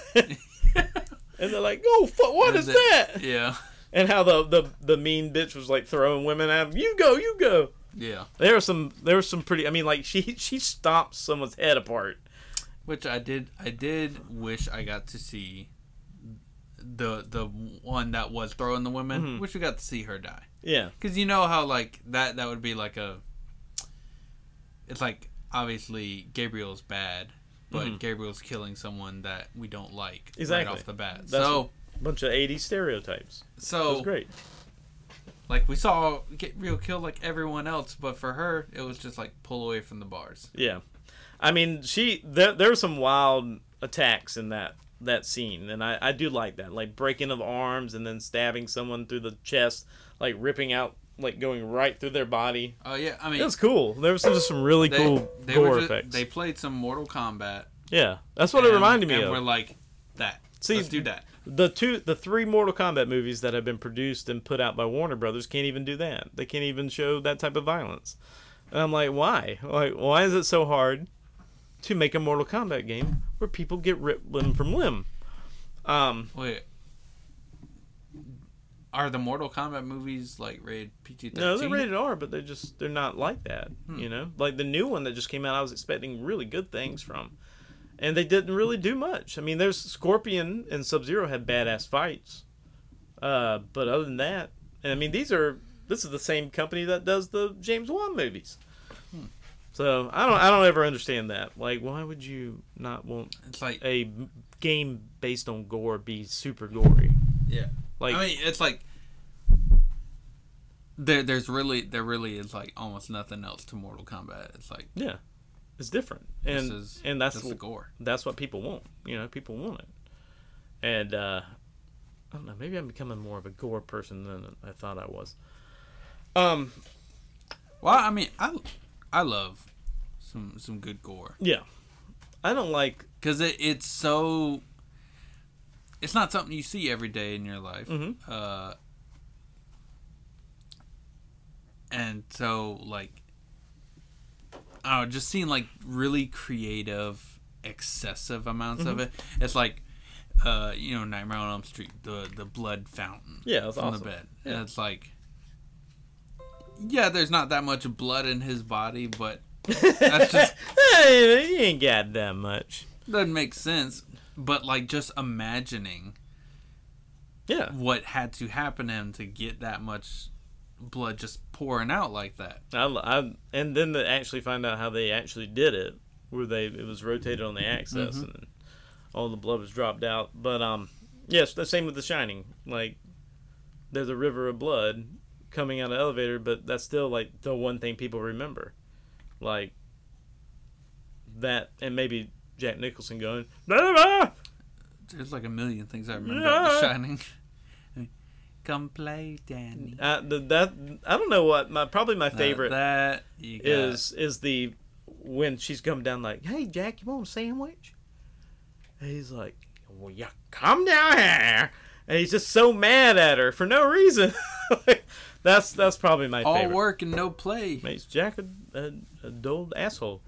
And they're like, oh, fuck, what is, is that? Yeah. And how the, the, the mean bitch was, like, throwing women at him. You go, you go. Yeah. There were some, there were some pretty, I mean, like, she, she stomped someone's head apart. Which I did, I did wish I got to see. The the one that was throwing the women, mm-hmm. which we got to see her die. Yeah, because you know how, like, that that would be like a. It's like, obviously Gabriel's bad, but mm-hmm. Gabriel's killing someone that we don't like exactly. right off the bat. That's so a bunch of eighties stereotypes. So that was great. Like, we saw Gabriel kill, like, everyone else, but for her it was just like pull away from the bars. Yeah, I mean, she there there were some wild attacks in that. that scene, and I, I do like that, like breaking of arms and then stabbing someone through the chest, like ripping out, like going right through their body. Oh yeah, I mean that's cool. There was some, just some really they, cool they gore just, effects. They played some Mortal Kombat. Yeah, that's what and, it reminded me and of. And we're like that. See, let's do that. The two, the three Mortal Kombat movies that have been produced and put out by Warner Brothers can't even do that. They can't even show that type of violence. And I'm like, why? Like, why is it so hard to make a Mortal Kombat game where people get ripped limb from limb? Um, Wait. Are the Mortal Kombat movies like rated P G thirteen? No, they're rated R, but they're just they're not like that. Hmm. You know, like the new one that just came out, I was expecting really good things from, and they didn't really do much. I mean, there's Scorpion and Sub-Zero had badass fights, uh, but other than that, and I mean these are this is the same company that does the James Wan movies. Hmm. So I don't I don't ever understand that. Like, why would you not want it's like a game based on gore be super gory? Yeah. Like, I mean, it's like there, there's really there really is like almost nothing else to Mortal Kombat. It's like yeah, it's different, and is, and that's what, the gore. That's what people want. You know, people want it, and uh, I don't know. Maybe I'm becoming more of a gore person than I thought I was. Um, well, I mean, I I love some some good gore. Yeah, I don't like because it, it's so. It's not something you see every day in your life. Mm-hmm. Uh, and so, like, I don't know, just seeing, like, really creative, excessive amounts mm-hmm. of it. It's like, uh, you know, Nightmare on Elm Street, the the blood fountain. Yeah, that's awesome. On the bed. Yeah. And it's like, yeah, there's not that much blood in his body, but that's just... hey, you ain't got that much. Doesn't make sense. But, like, just imagining yeah, what had to happen to him to get that much blood just pouring out like that. I, I, and then to actually find out how they actually did it, where they it was rotated on the axis mm-hmm. and all the blood was dropped out. But, um, yes, the same with The Shining. Like, there's a river of blood coming out of the elevator, but that's still, like, the one thing people remember. Like, that, and maybe... Jack Nicholson going, there's like a million things I remember yeah. about The Shining. Come play, Danny. Uh, the, that I don't know what my probably my favorite uh, that you got. is is the when she's coming down like, hey Jack, you want a sandwich? And he's like, well, you come down here, and he's just so mad at her for no reason. that's that's probably my all favorite. All work and no play makes Jack a, a, a dull asshole.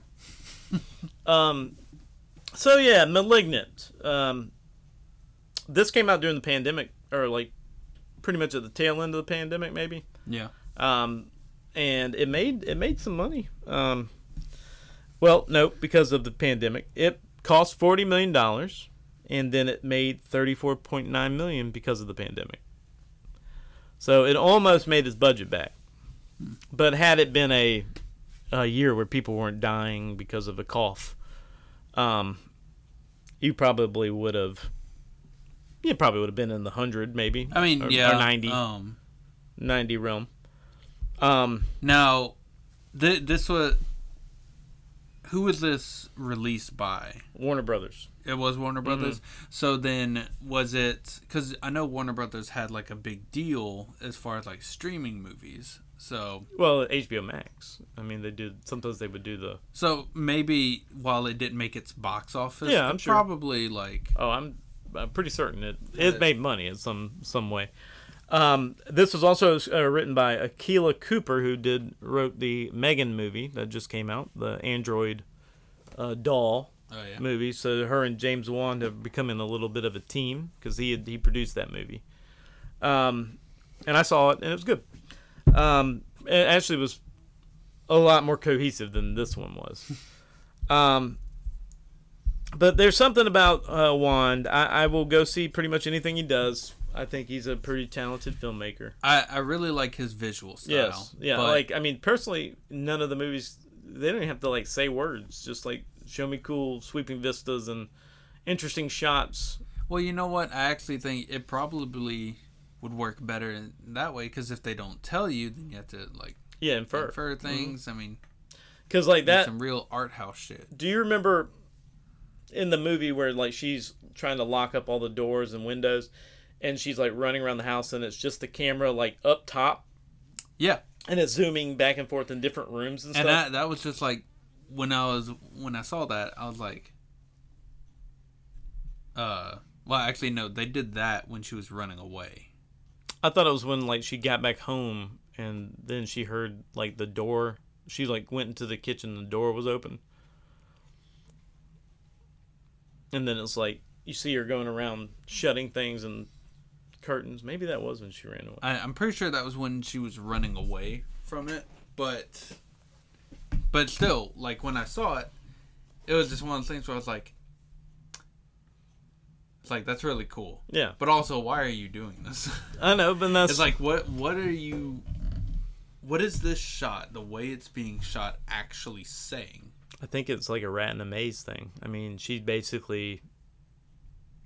um. So, yeah, Malignant. Um, this came out during the pandemic, or, like, pretty much at the tail end of the pandemic, maybe. Yeah. Um, and it made it made some money. Um, well, no, because of the pandemic. It cost forty million dollars, and then it made thirty-four point nine million dollars because of the pandemic. So it almost made its budget back. But had it been a, a year where people weren't dying because of a cough, Um, you probably would have, you probably would have been in the hundred, maybe. I mean, or, yeah, or ninety, um, ninety realm. Um, now, th- this was who was this released by? Warner Brothers. It was Warner Brothers. Mm-hmm. So then, was it? Because I know Warner Brothers had like a big deal as far as like streaming movies. So well, H B O Max. I mean, they do. Sometimes they would do the. So maybe while it didn't make its box office, yeah, I'm sure. Probably like. Oh, I'm, I'm pretty certain it it, it made money in some some way. Um, this was also uh, written by Akilah Cooper, who did wrote the Megan movie that just came out, the Android uh, doll oh, yeah. movie. So her and James Wan have become in a little bit of a team because he had, he produced that movie. Um, and I saw it and it was good. Um, it actually was a lot more cohesive than this one was. Um, but there's something about uh, Wan. I, I will go see pretty much anything he does. I think he's a pretty talented filmmaker. I, I really like his visual style. Yes, yeah. Like I mean, personally, none of the movies they don't even have to like say words. Just like show me cool sweeping vistas and interesting shots. Well, you know what? I actually think it probably would work better in that way because if they don't tell you, then you have to like yeah infer, infer things. Mm-hmm. I mean, because like that some real art house shit. Do you remember in the movie where like she's trying to lock up all the doors and windows, and she's like running around the house, and it's just the camera like up top, yeah, and it's zooming back and forth in different rooms and, and stuff. And that, that was just like when I was when I saw that I was like, uh, well actually no, they did that when she was running away. I thought it was when like she got back home and then she heard like the door. She like went into the kitchen, the door was open, and then it's like you see her going around shutting things and curtains. Maybe that was when she ran away. I, I'm pretty sure that was when she was running away from it. But, but still, like, when I saw it, it was just one of those things where I was like, it's like, that's really cool. Yeah. But also, why are you doing this? I know, but that's... It's like, what, what are you... What is this shot, the way it's being shot, actually saying? I think it's like a rat in a maze thing. I mean, she's basically,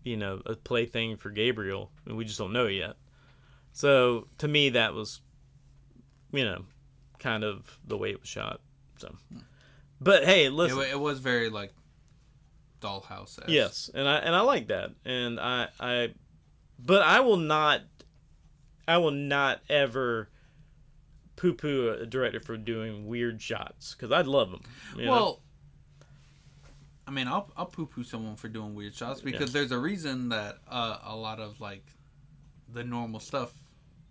you know, a plaything for Gabriel, and we just don't know yet. So, to me, that was, you know, kind of the way it was shot. So, but hey, listen, it, it was very like dollhouse. Yes, and I and I like that, and I I, but I will not, I will not ever poo poo a director for doing weird shots because I love them. You well, know? I mean, I'll I'll poo poo someone for doing weird shots because yeah. there's a reason that uh, a lot of like the normal stuff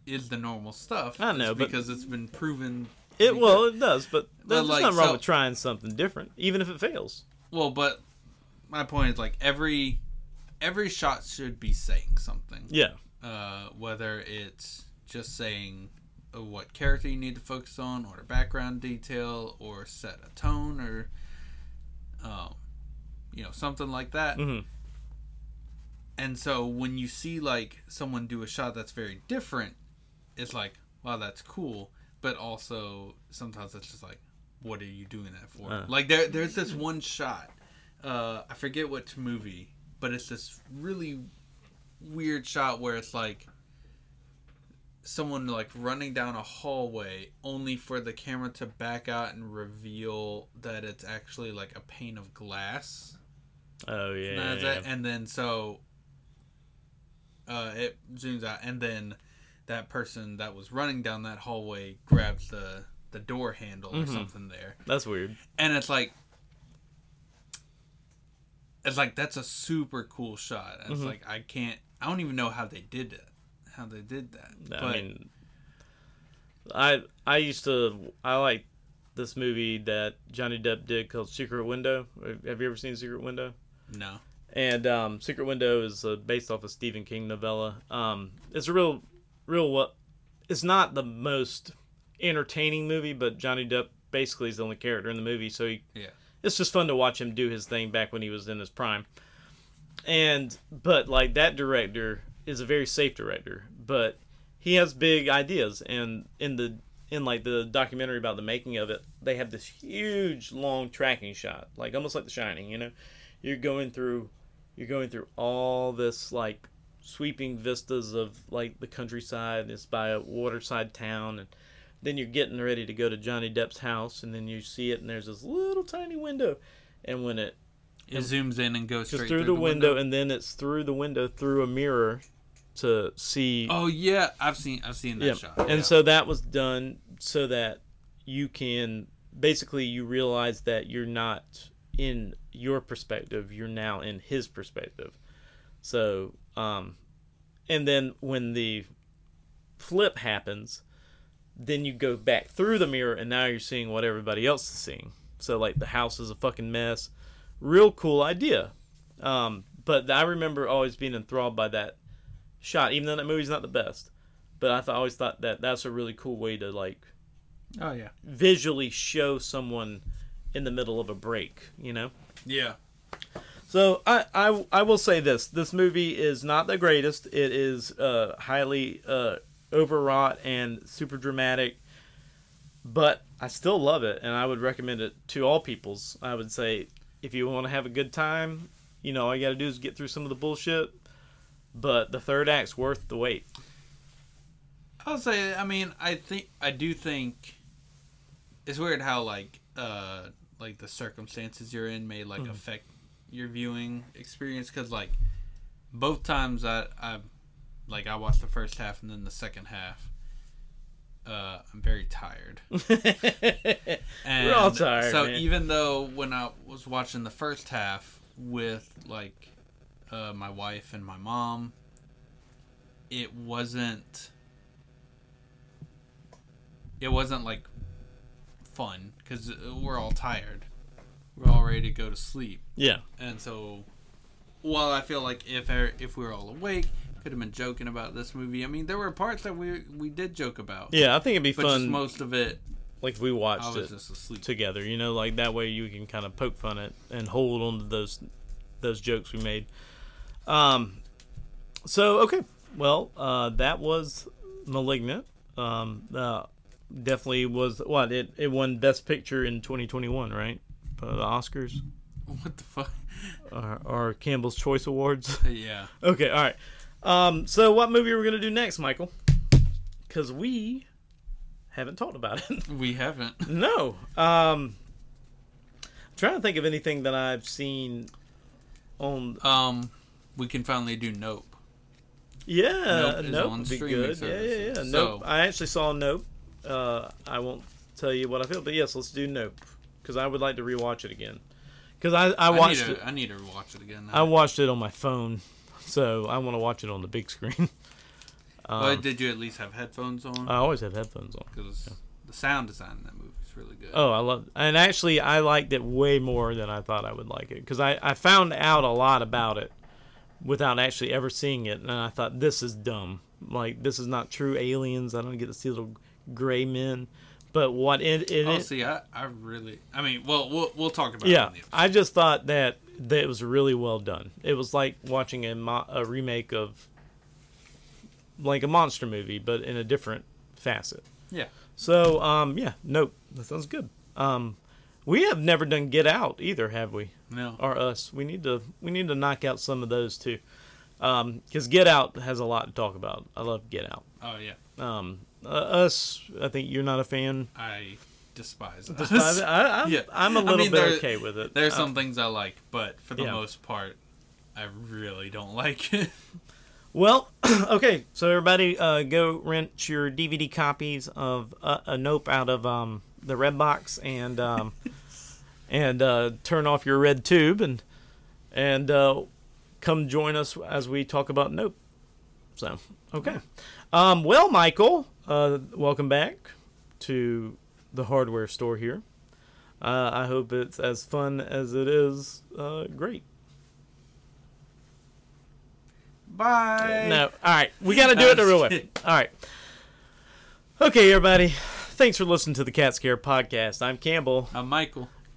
is the normal stuff. I know, it's because but... it's been proven. It well, it does, but there's like, nothing wrong so, with trying something different, even if it fails. Well, but my point is like every every shot should be saying something. Yeah. Uh, whether it's just saying what character you need to focus on, or background detail, or set a tone, or um, you know, something like that. Mm-hmm. And so when you see like someone do a shot that's very different, it's like, wow, that's cool. But also, sometimes it's just like, what are you doing that for? Uh. Like, there, there's this one shot. Uh, I forget what movie, but it's this really weird shot where it's like someone like running down a hallway only for the camera to back out and reveal that it's actually like a pane of glass. Oh, yeah. And, that's yeah, it. yeah. and then so uh, it zooms out and then that person that was running down that hallway grabs the, the door handle or mm-hmm. something there. That's weird. And it's like, it's like, that's a super cool shot. It's mm-hmm. like, I can't, I don't even know how they did it, how they did that. I but, mean, I, I used to, I like this movie that Johnny Depp did called Secret Window. Have you ever seen Secret Window? No. And um, Secret Window is uh, based off a Stephen King novella. Um, it's a real... Real what? It's not the most entertaining movie, but Johnny Depp basically is the only character in the movie, so he, yeah. it's just fun to watch him do his thing back when he was in his prime. And but like that director is a very safe director, but he has big ideas. And in the in like the documentary about the making of it, they have this huge long tracking shot, like almost like The Shining. You know, you're going through, you're going through all this like. Sweeping vistas of like the countryside. It's by a waterside town, and then you're getting ready to go to Johnny Depp's house, and then you see it, and there's this little tiny window, and when it it zooms in and goes straight through, through the, the window, window, and then it's through the window through a mirror to see. Oh yeah, I've seen I've seen that yeah. shot. And yeah. so that was done so that you can basically you realize that you're not in your perspective, you're now in his perspective. So. Um, and then when the flip happens, then you go back through the mirror and now you're seeing what everybody else is seeing. So like the house is a fucking mess. Real cool idea. Um, but I remember always being enthralled by that shot, even though that movie's not the best, but I th- always thought that that's a really cool way to like, oh yeah, visually show someone in the middle of a break, you know? Yeah. So I, I I will say this: this movie is not the greatest. It is uh, highly uh, overwrought and super dramatic, but I still love it, and I would recommend it to all peoples. I would say if you want to have a good time, you know, all you got to do is get through some of the bullshit. But the third act's worth the wait. I'll say. I mean, I think I do think it's weird how like uh, like the circumstances you're in may like mm-hmm. affect. Your viewing experience, because like both times I, I like I watched the first half and then the second half uh I'm very tired and we're all tired so man. Even though when I was watching the first half with like uh my wife and my mom, it wasn't it wasn't like fun because we're all tired. We're all ready to go to sleep. Yeah. And so while I feel like if if we were all awake, could have been joking about this movie. I mean, there were parts that we we did joke about. Yeah, I think it'd be but fun. Just most of it, like if we watched it together, you know, like that way you can kind of poke fun at and hold on to those those jokes we made. Um, so okay, well, uh, that was Malignant. Um, uh, definitely was what it it won Best Picture in twenty twenty-one, right? Uh, the Oscars. What the fuck? Our, our Campbell's Choice Awards. Yeah. Okay. All right. Um, so what movie are we gonna do next, Michael? Because we haven't talked about it. We haven't. No. Um, I'm trying to think of anything that I've seen on. Um, we can finally do Nope. Yeah, Nope, nope would be good. Yeah, yeah, yeah. So. Nope. I actually saw Nope. Uh, I won't tell you what I feel, but yes, let's do Nope because I would like to rewatch it again. Because I, I watched I need to, it. I need to watch it again. Now. I watched it on my phone, so I want to watch it on the big screen. um, well, did you at least have headphones on? I always have headphones on. Because yeah. the sound design in that movie is really good. Oh, I love it. And actually, I liked it way more than I thought I would like it. Because I, I found out a lot about it without actually ever seeing it. And I thought, this is dumb. Like, this is not true aliens. I don't get to see little gray men. But what it, it oh, see, I, I really, I mean, well, we'll, we'll talk about yeah, it. Yeah, I just thought that, that it was really well done. It was like watching a, mo- a remake of, like, a monster movie, but in a different facet. Yeah. So, um, yeah, Nope. That sounds good. Um, we have never done Get Out either, have we? No. Or Us. We need to, we need to knock out some of those too, um, because Get Out has a lot to talk about. I love Get Out. Oh yeah. Um. Uh, Us, I think you're not a fan. I despise Us. Despise it? I, I'm, yeah. I'm a little I mean, bit there, okay with it. There's some things I like, but for the yeah. most part, I really don't like it. Well, okay, so everybody, uh, go rent your D V D copies of uh, a Nope out of um, the Red Box and um, and uh, turn off your red tube and and uh, come join us as we talk about Nope. So okay, um, well, Michael. Uh, welcome back to the hardware store here. Uh, I hope it's as fun as it is uh, great. Bye. No. All right. We got to do it the real way. All right. Okay, everybody. Thanks for listening to the Cat Scare Podcast. I'm Campbell. I'm Michael.